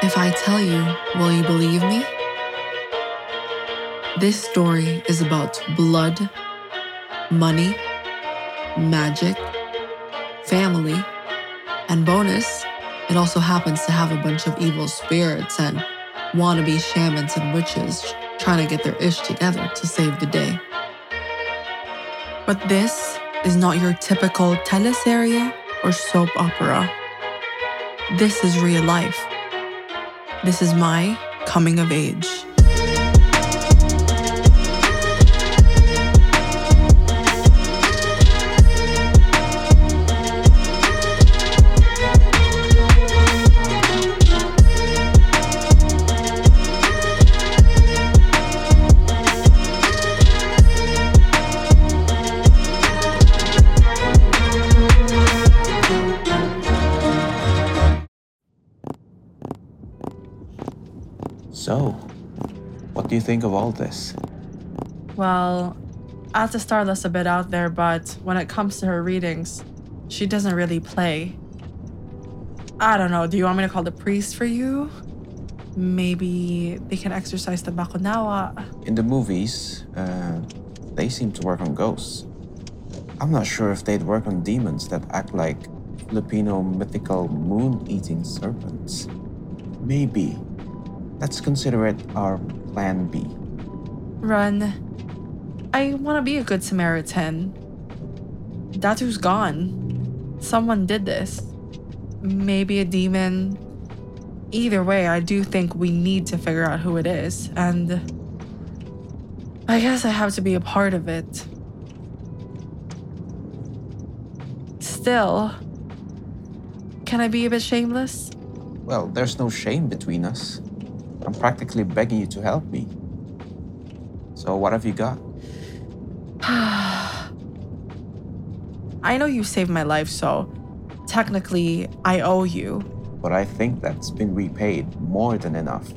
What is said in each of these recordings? If I tell you, will you believe me? This story is about blood, money, magic, family, and bonus, it also happens to have a bunch of evil spirits and wannabe shamans and witches trying to get their ish together to save the day. But this is not your typical teleserie or soap opera. This is real life. This is my coming of age. So, what do you think of all this? Well, Ate Starless a bit out there, but when it comes to her readings, she doesn't really play. I don't know, do you want me to call the priest for you? Maybe they can exorcise the Bakunawa. In the movies, they seem to work on ghosts. I'm not sure if they'd work on demons that act like Filipino mythical moon-eating serpents. Maybe. Let's consider it our plan B. Ren, I want to be a good Samaritan. Datu's gone. Someone did this. Maybe a demon. Either way, I do think we need to figure out who it is, and I guess I have to be a part of it. Still, can I be a bit shameless? Well, there's no shame between us. I'm practically begging you to help me. So what have you got? I know you saved my life, so technically I owe you. But I think that's been repaid more than enough.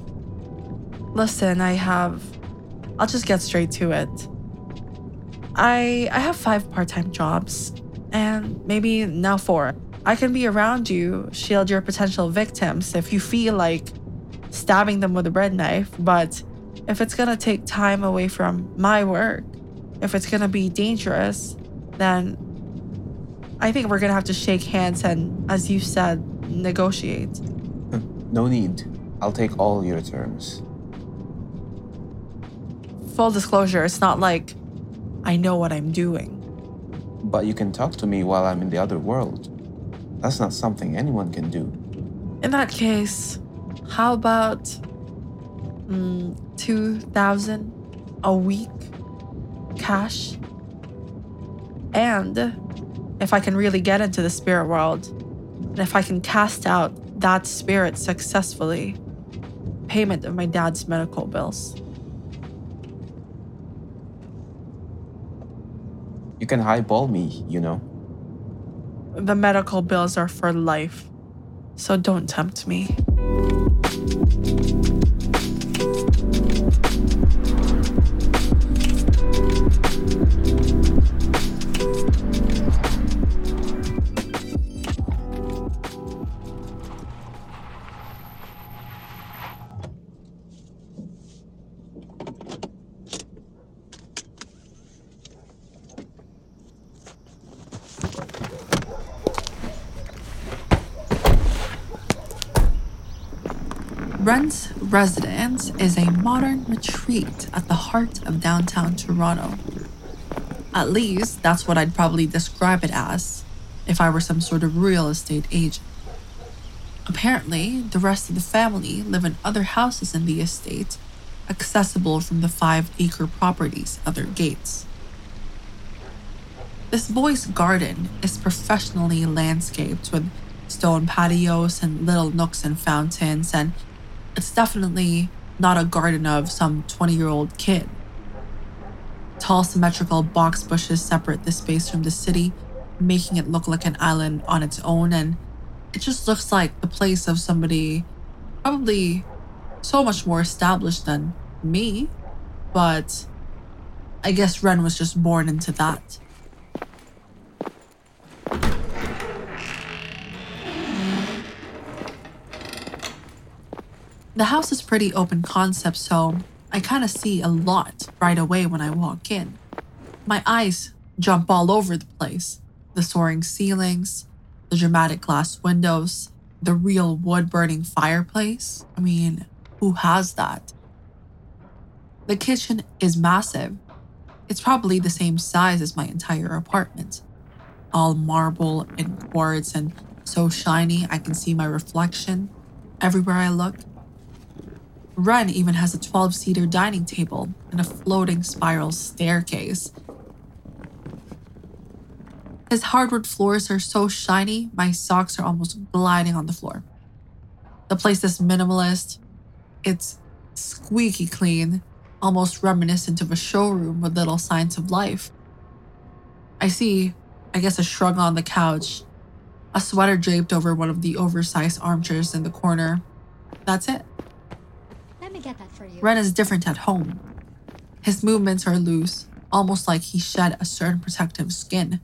Listen, I'll just get straight to it. I have 5 part-time jobs, and maybe now 4. I can be around you, shield your potential victims if you feel like stabbing them with a bread knife, but if it's gonna take time away from my work, if it's gonna be dangerous, then I think we're gonna have to shake hands and, as you said, negotiate. No need. I'll take all your terms. Full disclosure, it's not like I know what I'm doing. But you can talk to me while I'm in the other world. That's not something anyone can do. In that case, how about 2,000 a week cash? And if I can really get into the spirit world, and if I can cast out that spirit successfully, payment of my dad's medical bills. You can highball me, you know. The medical bills are for life, so don't tempt me. Ren's residence is a modern retreat at the heart of downtown Toronto. At least, that's what I'd probably describe it as if I were some sort of real estate agent. Apparently, the rest of the family live in other houses in the estate, accessible from the 5-acre property's other gates. This boy's garden is professionally landscaped with stone patios and little nooks and fountains, and it's definitely not a garden of some 20-year-old kid. Tall, symmetrical box bushes separate the space from the city, making it look like an island on its own, and it just looks like the place of somebody probably so much more established than me, but I guess Ren was just born into that. The house is pretty open concept, so I kind of see a lot right away when I walk in. My eyes jump all over the place. The soaring ceilings, the dramatic glass windows, the real wood-burning fireplace. I mean, who has that? The kitchen is massive. It's probably the same size as my entire apartment. All marble and quartz and so shiny I can see my reflection everywhere I look. Ren even has a 12-seater dining table and a floating spiral staircase. His hardwood floors are so shiny, my socks are almost gliding on the floor. The place is minimalist. It's squeaky clean, almost reminiscent of a showroom with little signs of life. I see, I guess, a shrug on the couch, a sweater draped over one of the oversized armchairs in the corner. That's it. Let me get that for you. Ren is different at home. His movements are loose, almost like he shed a certain protective skin.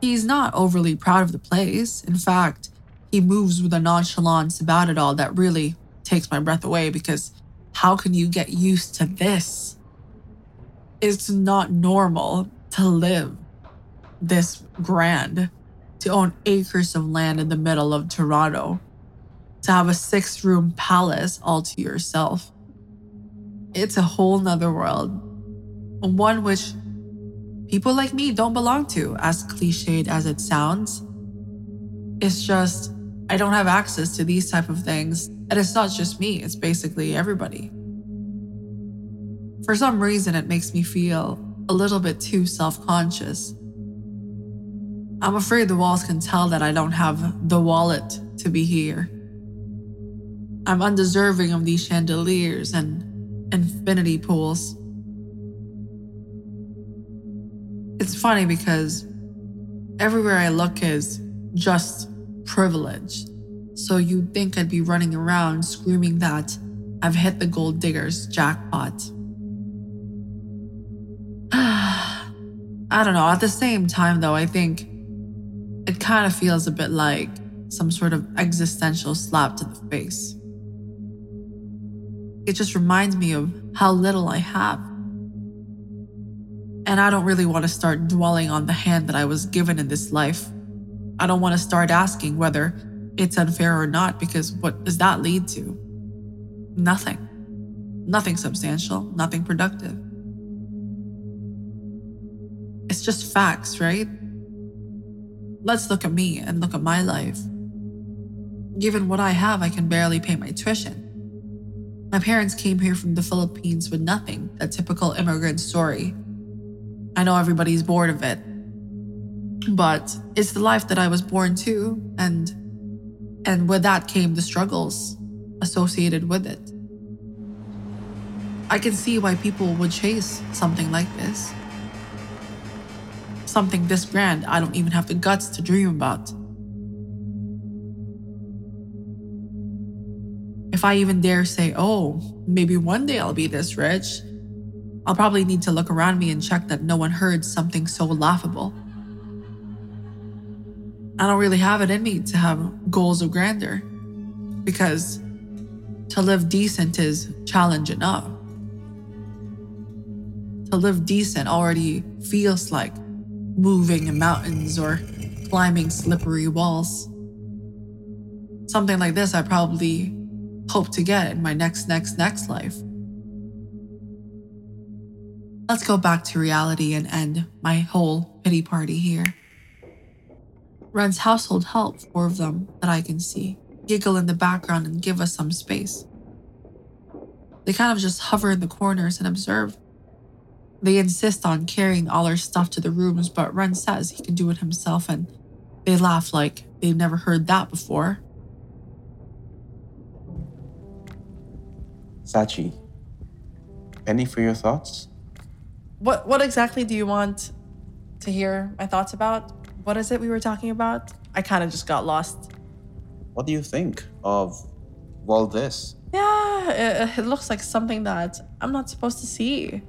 He's not overly proud of the place. In fact, he moves with a nonchalance about it all that really takes my breath away, because how can you get used to this? It's not normal to live this grand, to own acres of land in the middle of Toronto, to have a 6-room palace all to yourself. It's a whole nother world, one which people like me don't belong to, as cliched as it sounds. It's just, I don't have access to these type of things. And it's not just me, it's basically everybody. For some reason, it makes me feel a little bit too self-conscious. I'm afraid the walls can tell that I don't have the wallet to be here. I'm undeserving of these chandeliers and infinity pools. It's funny because everywhere I look is just privilege. So you'd think I'd be running around screaming that I've hit the gold digger's jackpot. I don't know. At the same time, though, I think it kind of feels a bit like some sort of existential slap to the face. It just reminds me of how little I have. And I don't really want to start dwelling on the hand that I was given in this life. I don't want to start asking whether it's unfair or not, because what does that lead to? Nothing. Nothing substantial, nothing productive. It's just facts, right? Let's look at me and look at my life. Given what I have, I can barely pay my tuition. My parents came here from the Philippines with nothing, a typical immigrant story. I know everybody's bored of it, but it's the life that I was born to, and with that came the struggles associated with it. I can see why people would chase something like this. Something this grand, I don't even have the guts to dream about. If I even dare say, oh, maybe one day I'll be this rich, I'll probably need to look around me and check that no one heard something so laughable. I don't really have it in me to have goals of grandeur, because to live decent is challenge enough. To live decent already feels like moving mountains or climbing slippery walls. Something like this I probably hope to get in my next life. Let's go back to reality and end my whole pity party here. Ren's household help, 4 of them that I can see, giggle in the background and give us some space. They kind of just hover in the corners and observe. They insist on carrying all our stuff to the rooms, but Ren says he can do it himself, and they laugh like they've never heard that before. Sachi, any for your thoughts? What exactly do you want to hear my thoughts about? What is it we were talking about? I kind of just got lost. What do you think of all this? Yeah, it looks like something that I'm not supposed to see.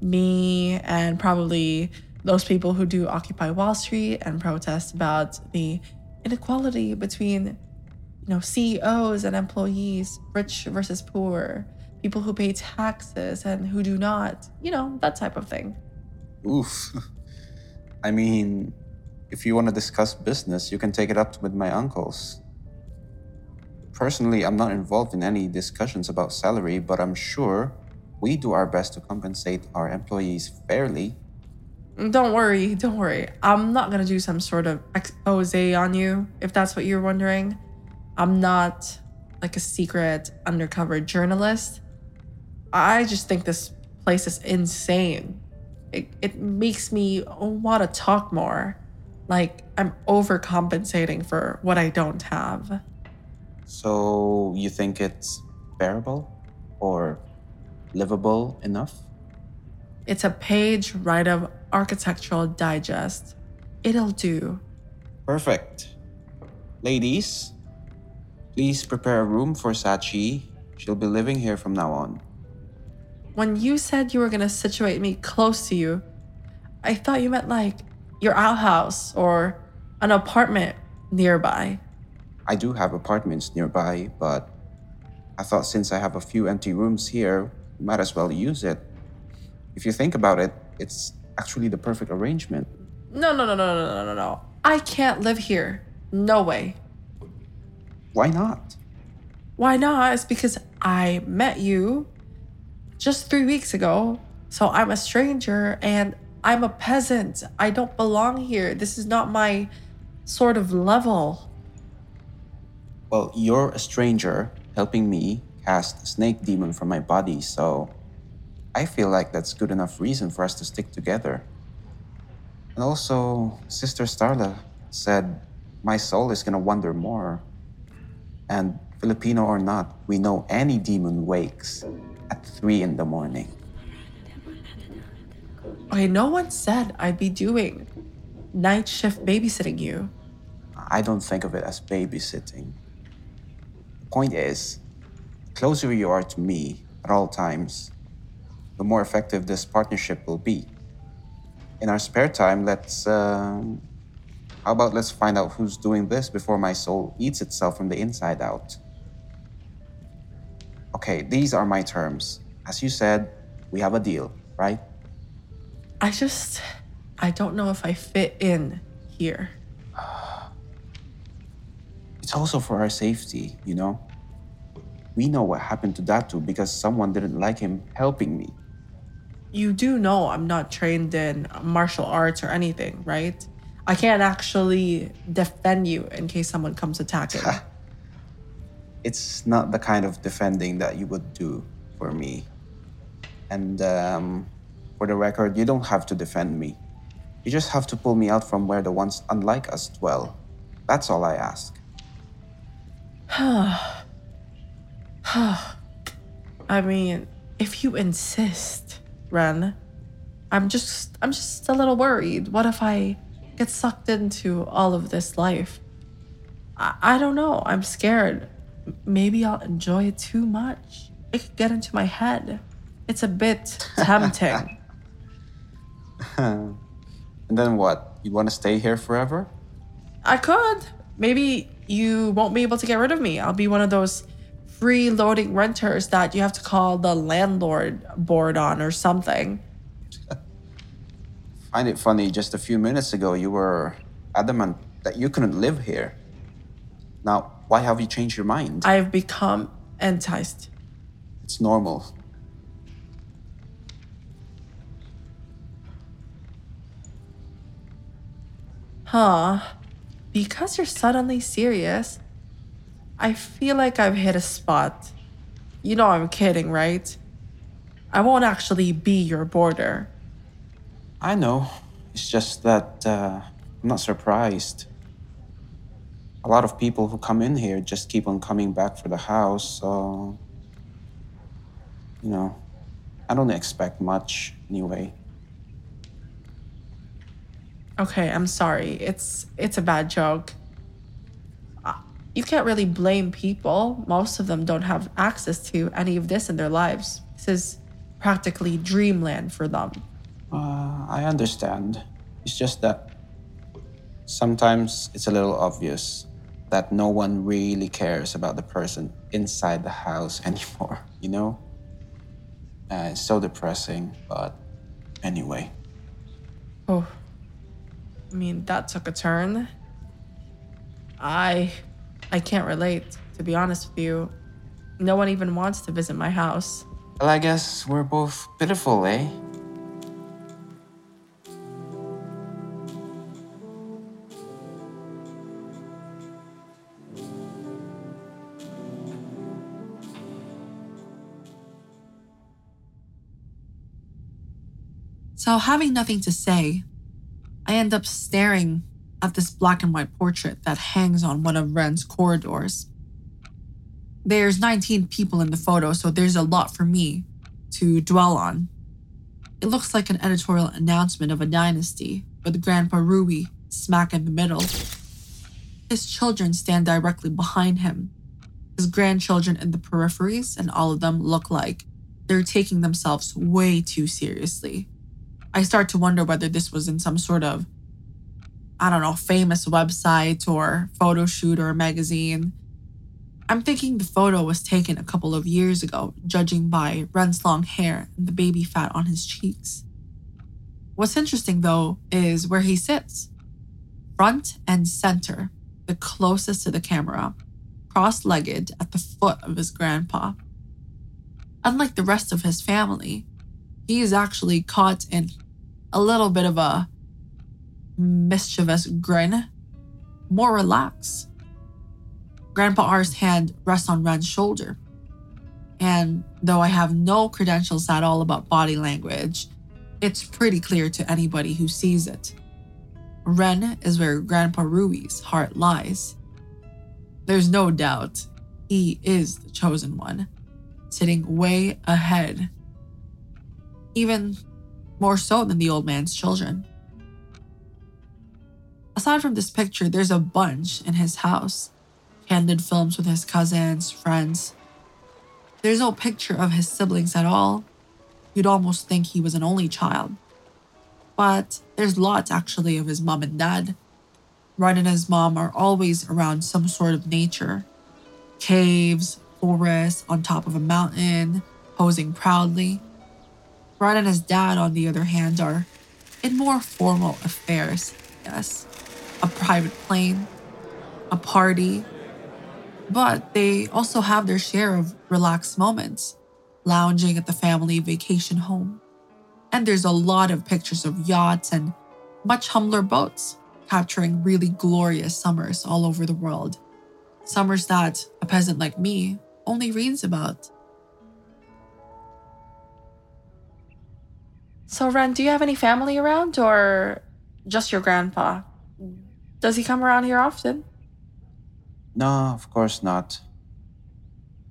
me and probably those people who do Occupy Wall Street and protest about the inequality between, CEOs and employees, rich versus poor, people who pay taxes and who do not, that type of thing. Oof. I mean, if you want to discuss business, you can take it up with my uncles. Personally, I'm not involved in any discussions about salary, but I'm sure we do our best to compensate our employees fairly. Don't worry. I'm not going to do some sort of expose on you, if that's what you're wondering. I'm not like a secret undercover journalist. I just think this place is insane. It makes me want to talk more. Like, I'm overcompensating for what I don't have. So you think it's bearable or livable enough? It's a page right of Architectural Digest. It'll do. Perfect. Ladies, please prepare a room for Sachi. She'll be living here from now on. When you said you were going to situate me close to you, I thought you meant like your outhouse or an apartment nearby. I do have apartments nearby, but I thought since I have a few empty rooms here, might as well use it. If you think about it, it's actually the perfect arrangement. No. I can't live here. No way. Why not? Why not? It's because I met you just 3 weeks ago. So I'm a stranger and I'm a peasant. I don't belong here. This is not my sort of level. Well, you're a stranger helping me cast Snake Demon from my body, so I feel like that's good enough reason for us to stick together. And also, Sister Starla said, my soul is gonna wander more. And Filipino or not, we know any demon wakes at 3 a.m. Okay, no one said I'd be doing night shift babysitting you. I don't think of it as babysitting. Point is, the closer you are to me at all times, the more effective this partnership will be. In our spare time, let's find out who's doing this before my soul eats itself from the inside out. Okay, these are my terms. As you said, we have a deal, right? I don't know if I fit in here. It's also for our safety, We know what happened to Datu because someone didn't like him helping me. You do know I'm not trained in martial arts or anything, right? I can't actually defend you in case someone comes attacking. It's not the kind of defending that you would do for me. And for the record, you don't have to defend me. You just have to pull me out from where the ones unlike us dwell. That's all I ask. I mean, if you insist, Ren, I'm just a little worried. What if I get sucked into all of this life? I don't know. I'm scared. Maybe I'll enjoy it too much. It could get into my head. It's a bit tempting. And then what? You want to stay here forever? I could. Maybe you won't be able to get rid of me. I'll be one of those free-loading renters that you have to call the landlord board on or something. Find it funny, just a few minutes ago, you were adamant that you couldn't live here. Now, why have you changed your mind? I have become enticed. It's normal. Because you're suddenly serious, I feel like I've hit a spot. You know I'm kidding, right? I won't actually be your boarder. I know. It's just that I'm not surprised. A lot of people who come in here just keep on coming back for the house, so... I don't expect much anyway. Okay, I'm sorry. It's a bad joke. You can't really blame people. Most of them don't have access to any of this in their lives. This is practically dreamland for them. I understand. It's just that sometimes it's a little obvious that no one really cares about the person inside the house anymore, you know? It's so depressing, but anyway. Oh, I mean, that took a turn. I can't relate, to be honest with you. No one even wants to visit my house. Well, I guess we're both pitiful, eh? So having nothing to say, I end up staring at this black and white portrait that hangs on one of Ren's corridors. There's 19 people in the photo, so there's a lot for me to dwell on. It looks like an editorial announcement of a dynasty with Grandpa Rui smack in the middle. His children stand directly behind him, his grandchildren in the peripheries, and all of them look like they're taking themselves way too seriously. I start to wonder whether this was in some sort of, I don't know, famous website or photo shoot or a magazine. I'm thinking the photo was taken a couple of years ago, judging by Ren's long hair and the baby fat on his cheeks. What's interesting, though, is where he sits. Front and center, the closest to the camera, cross-legged at the foot of his grandpa. Unlike the rest of his family, he is actually caught in a little bit of a mischievous grin, more relaxed. Grandpa R's hand rests on Ren's shoulder. And though I have no credentials at all about body language, it's pretty clear to anybody who sees it. Ren is where Grandpa Rui's heart lies. There's no doubt he is the chosen one, sitting way ahead. Even more so than the old man's children. Aside from this picture, there's a bunch in his house. Candid films with his cousins, friends. There's no picture of his siblings at all. You'd almost think he was an only child. But there's lots, actually, of his mom and dad. Ren and his mom are always around some sort of nature. Caves, forests, on top of a mountain, posing proudly. Ren and his dad, on the other hand, are in more formal affairs, yes. A private plane, a party, but they also have their share of relaxed moments, lounging at the family vacation home. And there's a lot of pictures of yachts and much humbler boats, capturing really glorious summers all over the world. Summers that a peasant like me only reads about. So, Ren, do you have any family around or just your grandpa? Does he come around here often? No, of course not.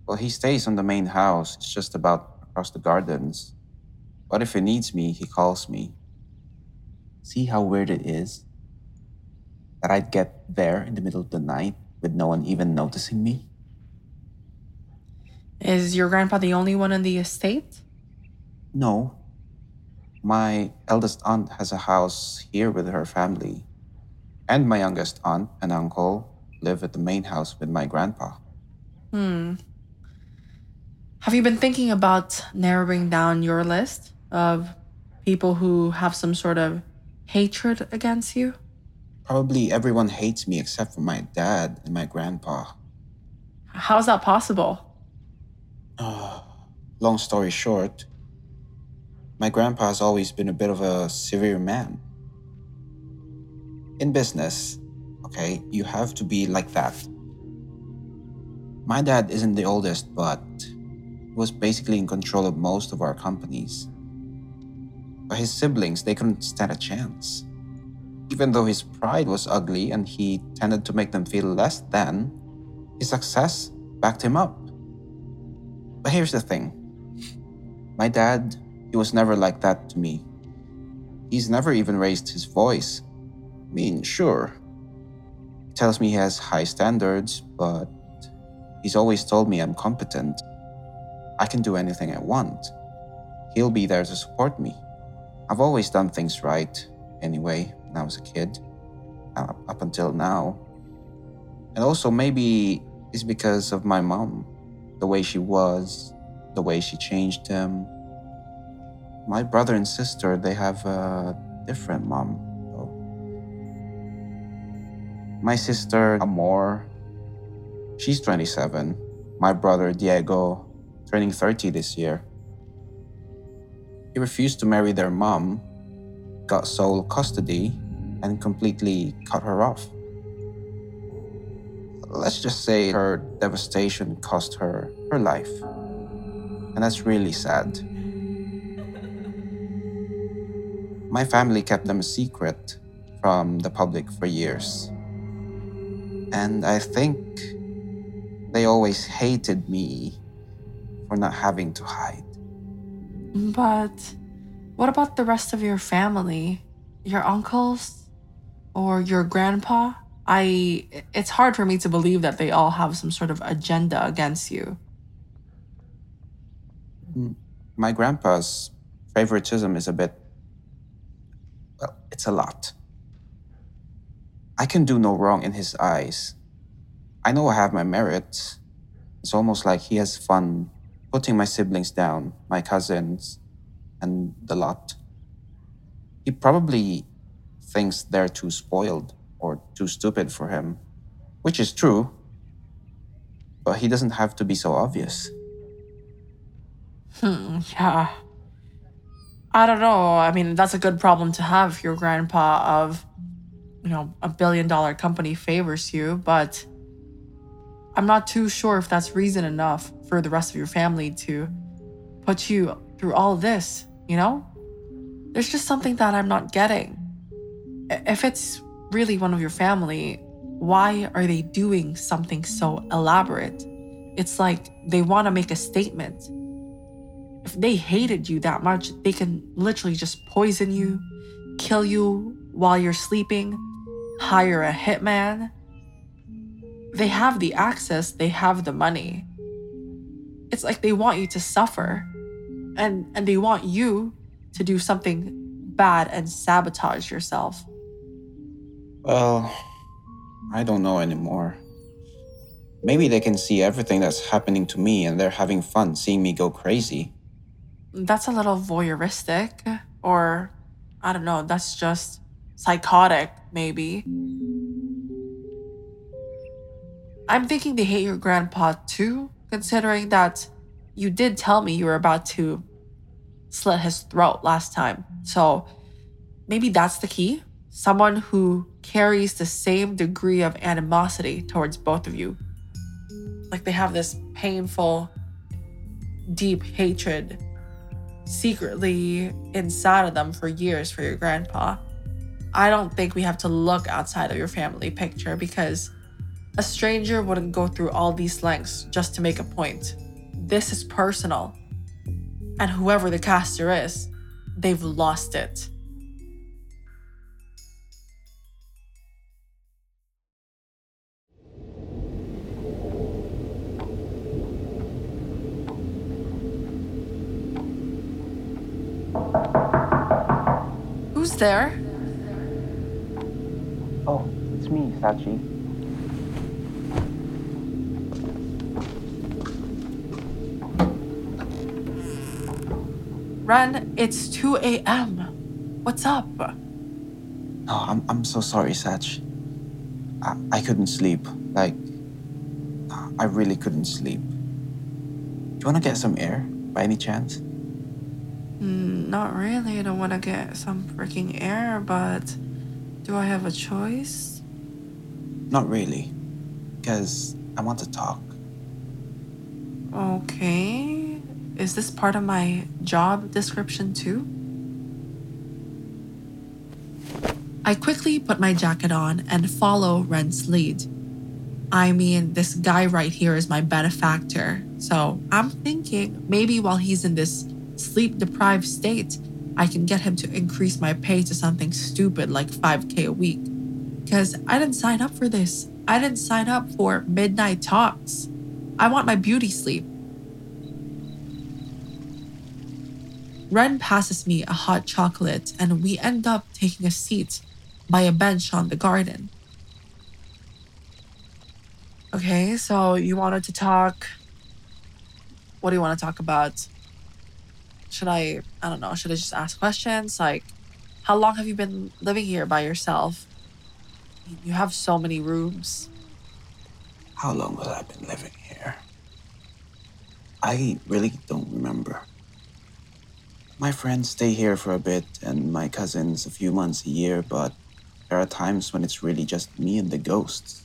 Well, he stays on the main house. It's just about across the gardens. But if he needs me, he calls me. See how weird it is that I'd get there in the middle of the night with no one even noticing me? Is your grandpa the only one in the estate? No. My eldest aunt has a house here with her family, and my youngest aunt and uncle live at the main house with my grandpa. Have you been thinking about narrowing down your list of people who have some sort of hatred against you? Probably everyone hates me except for my dad and my grandpa. How's that possible? Long story short, my grandpa has always been a bit of a severe man. In business, okay, you have to be like that. My dad isn't the oldest, but he was basically in control of most of our companies. But his siblings, they couldn't stand a chance. Even though his pride was ugly and he tended to make them feel less than, his success backed him up. But here's the thing. My dad, he was never like that to me. He's never even raised his voice. I mean, sure, he tells me he has high standards, but he's always told me I'm competent. I can do anything I want. He'll be there to support me. I've always done things right anyway when I was a kid, up until now. And also maybe it's because of my mom, the way she was, the way she changed him. My brother and sister, they have a different mom. My sister, Amor, she's 27. My brother, Diego, turning 30 this year. He refused to marry their mom, got sole custody, and completely cut her off. Let's just say her devastation cost her her life. And that's really sad. My family kept them a secret from the public for years. And I think they always hated me for not having to hide. But what about the rest of your family? Your uncles or your grandpa? It's hard for me to believe that they all have some sort of agenda against you. My grandpa's favoritism is a bit, well, it's a lot. I can do no wrong in his eyes. I know I have my merits. It's almost like he has fun putting my siblings down, my cousins, and the lot. He probably thinks they're too spoiled or too stupid for him, which is true, but he doesn't have to be so obvious. Yeah. I don't know. I mean, that's a good problem to have. Your grandpa of, you know, a billion-dollar company favors you, but I'm not too sure if that's reason enough for the rest of your family to put you through all this, you know? There's just something that I'm not getting. If it's really one of your family, why are they doing something so elaborate? It's like they want to make a statement. If they hated you that much, they can literally just poison you, kill you while you're sleeping, hire a hitman. They have the access, they have the money. It's like they want you to suffer, and they want you to do something bad and sabotage yourself. Well, I don't know anymore. Maybe they can see everything that's happening to me and they're having fun seeing me go crazy. That's a little voyeuristic, or I don't know, that's just psychotic, maybe. I'm thinking they hate your grandpa too, considering that you did tell me you were about to slit his throat last time. So maybe that's the key. Someone who carries the same degree of animosity towards both of you. Like they have this painful, deep hatred secretly inside of them for years for your grandpa. I don't think we have to look outside of your family picture, because a stranger wouldn't go through all these lengths just to make a point. This is personal. And whoever the caster is, they've lost it. Who's there? Oh, it's me, Sachi. Ren, it's 2 a.m. What's up? No, I'm so sorry, Sach. I couldn't sleep. Like, I really couldn't sleep. Do you want to get some air, by any chance? Not really. I don't want to get some freaking air, but do I have a choice? Not really, because I want to talk. Okay. Is this part of my job description too? I quickly put my jacket on and follow Ren's lead. I mean, this guy right here is my benefactor. So I'm thinking maybe while he's in this sleep-deprived state, I can get him to increase my pay to something stupid like $5,000 a week. Because I didn't sign up for this. I didn't sign up for midnight talks. I want my beauty sleep. Ren passes me a hot chocolate and we end up taking a seat by a bench on the garden. Okay, so you wanted to talk. What do you want to talk about? Should I just ask questions? Like, how long have you been living here by yourself? You have so many rooms. How long have I been living here? I really don't remember. My friends stay here for a bit and my cousins a few months a year, but there are times when it's really just me and the ghosts.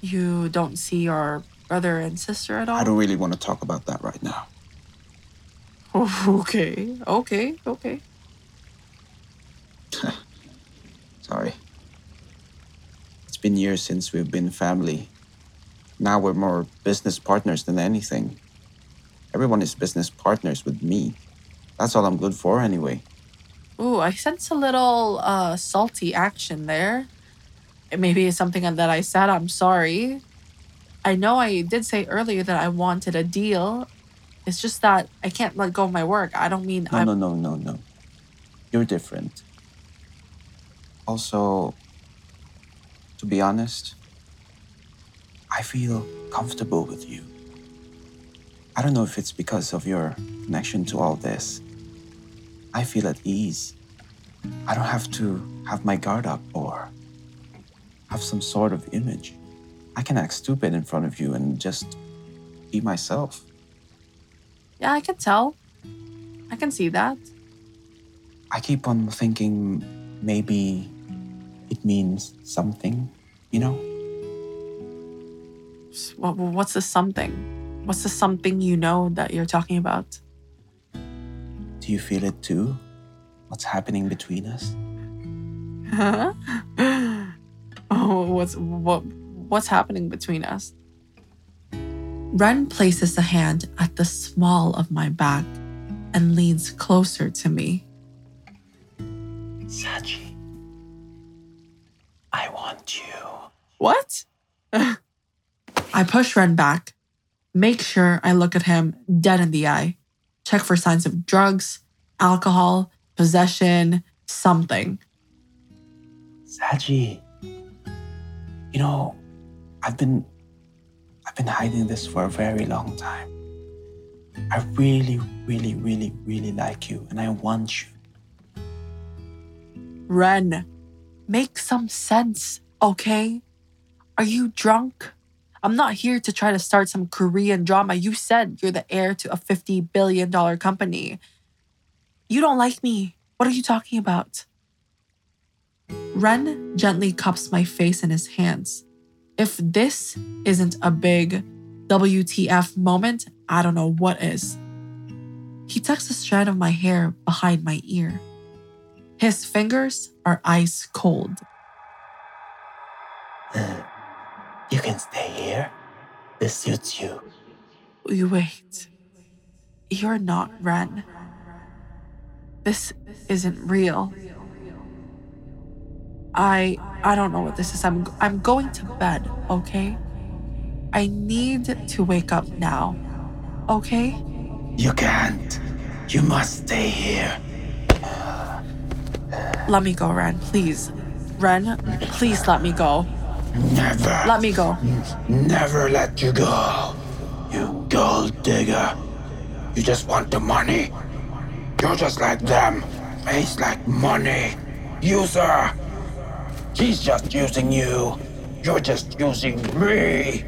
You don't see your brother and sister at all? I don't really want to talk about that right now. Okay. Sorry. It's been years since we've been family. Now we're more business partners than anything. Everyone is business partners with me. That's all I'm good for anyway. Ooh, I sense a little salty action there. Maybe it's something that I said. I'm sorry. I know I did say earlier that I wanted a deal. It's just that I can't let go of my work. I don't mean I'm... No. You're different. Also, to be honest, I feel comfortable with you. I don't know if it's because of your connection to all this. I feel at ease. I don't have to have my guard up or have some sort of image. I can act stupid in front of you and just be myself. Yeah, I can tell. I can see that. I keep on thinking maybe it means something, you know? What's the something? What's the something you know that you're talking about? Do you feel it too? What's happening between us? Huh? What's happening between us? Ren places a hand at the small of my back and leans closer to me. Sachi, I want you. What? I push Ren back. Make sure I look at him dead in the eye. Check for signs of drugs, alcohol, possession, something. Sachi, you know, I've been hiding this for a very long time. I really, really, really, really like you and I want you. Ren, make some sense, okay? Are you drunk? I'm not here to try to start some Korean drama. You said you're the heir to a $50 billion company. You don't like me. What are you talking about? Ren gently cups my face in his hands. If this isn't a big WTF moment, I don't know what is. He tucks a strand of my hair behind my ear. His fingers are ice cold. You can stay here. This suits you. Wait. You're not Ren. This isn't real. I don't know what this is. I'm going to bed, okay? I need to wake up now, okay? You can't. You must stay here. Let me go, Ren, please. Ren, please let me go. Never. Let me go. Never let you go. You gold digger. You just want the money. You're just like them. Face like money. User. He's just using you. You're just using me.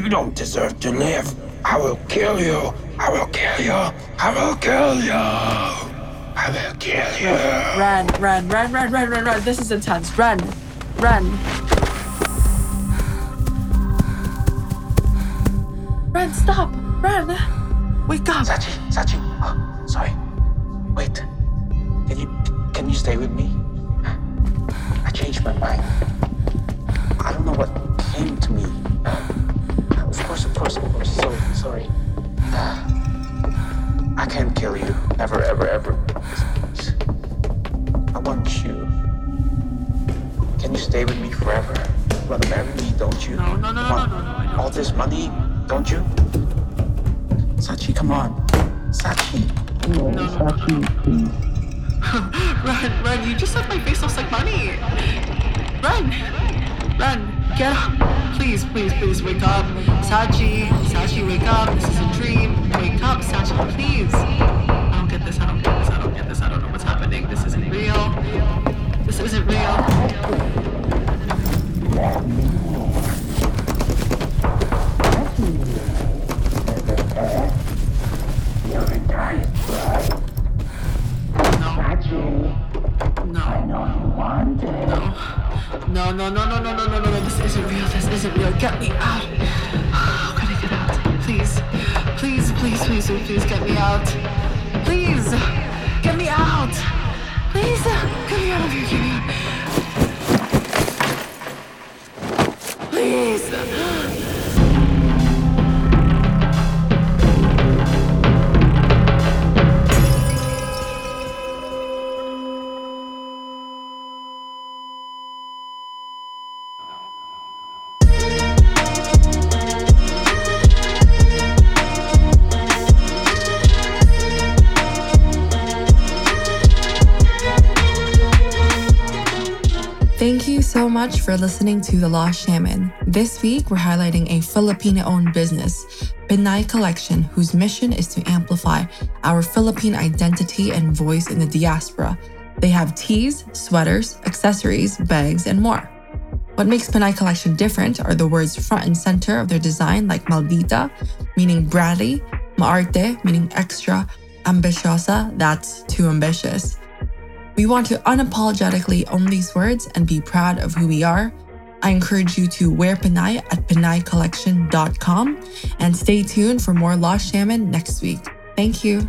You don't deserve to live. I will kill you. I will kill you. I will kill you. I will kill you. Ren. This is intense. Ren. Ren, stop! Ren! Wake up! Sachi! Oh, sorry. Wait. Can you stay with me? I changed my mind. I don't know what came to me. Of course. So sorry. I can't kill you. Never, ever, ever. I want you. Can you stay with me forever? You want to marry me, don't you? No. All this money? Don't you? Sachi, come on. Sachi, No, Sachi, please. Ren, you just said my face looks like money. Ren, get up. Please, wake up. Sachi, wake up. This is a dream. Wake up, Sachi, please. I don't get this. I don't know what's happening. This isn't real. No, this isn't real, get me out. How can I get out? Please, get me out. Please, get me out. Please, get me out of here, Please. Thank you so much for listening to The Lost Shaman. This week, we're highlighting a Filipino-owned business, Pinay Collection, whose mission is to amplify our Philippine identity and voice in the diaspora. They have tees, sweaters, accessories, bags, and more. What makes Pinay Collection different are the words front and center of their design, like maldita, meaning bratty, maarte, meaning extra, ambitiosa, that's too ambitious. We want to unapologetically own these words and be proud of who we are. I encourage you to wear Pinay at pinaycollection.com and stay tuned for more Lost Shaman next week. Thank you.